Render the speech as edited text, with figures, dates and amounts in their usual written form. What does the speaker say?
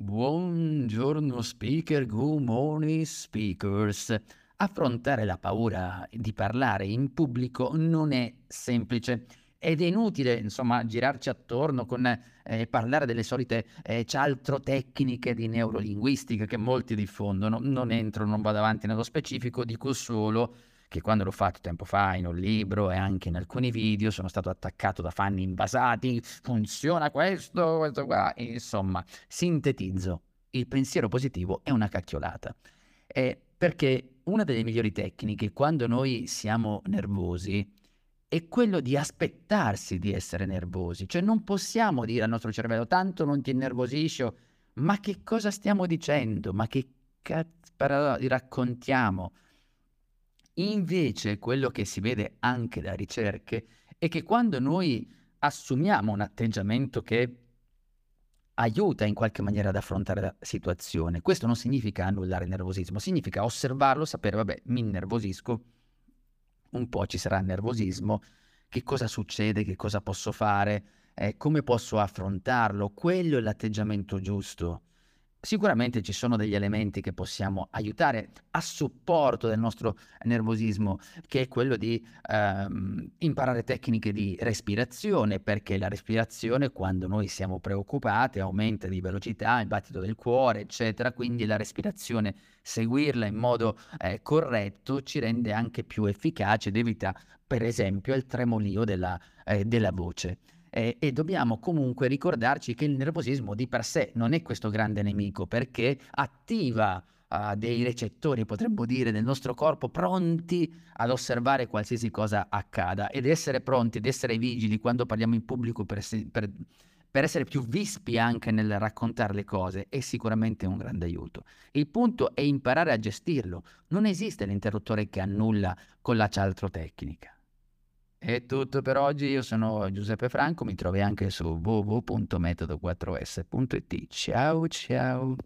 Buongiorno speaker, good morning speakers. Affrontare la paura di parlare in pubblico non è semplice ed è inutile, insomma, girarci attorno con parlare delle solite cialtrotecniche di neurolinguistica che molti diffondono. Non entro, non vado avanti nello specifico, dico solo che quando l'ho fatto tempo fa in un libro e anche in alcuni video sono stato attaccato da fan invasati, funziona questo qua, insomma. Sintetizzo, il pensiero positivo è una cacchiolata, perché una delle migliori tecniche quando noi siamo nervosi è quello di aspettarsi di essere nervosi, cioè non possiamo dire al nostro cervello tanto non ti innervosisci, ma che cosa stiamo dicendo, ma che cazzo raccontiamo. Invece quello che si vede anche da ricerche è che quando noi assumiamo un atteggiamento che aiuta in qualche maniera ad affrontare la situazione, questo non significa annullare il nervosismo, significa osservarlo, sapere, vabbè, mi innervosisco, un po' ci sarà il nervosismo, che cosa succede, che cosa posso fare, come posso affrontarlo, quello è l'atteggiamento giusto. Sicuramente ci sono degli elementi che possiamo aiutare a supporto del nostro nervosismo, che è quello di imparare tecniche di respirazione, perché la respirazione, quando noi siamo preoccupati, aumenta di velocità il battito del cuore, eccetera, quindi la respirazione, seguirla in modo corretto, ci rende anche più efficace ed evita, per esempio, il tremolio della voce. E dobbiamo comunque ricordarci che il nervosismo di per sé non è questo grande nemico, perché attiva dei recettori, potremmo dire, del nostro corpo pronti ad osservare qualsiasi cosa accada, ed essere pronti, ed essere vigili quando parliamo in pubblico per essere più vispi anche nel raccontare le cose è sicuramente un grande aiuto. Il punto è imparare a gestirlo, non esiste l'interruttore che annulla con la cialtrotecnica. È tutto per oggi, io sono Giuseppe Franco, mi trovi anche su www.metodo4s.it. Ciao ciao!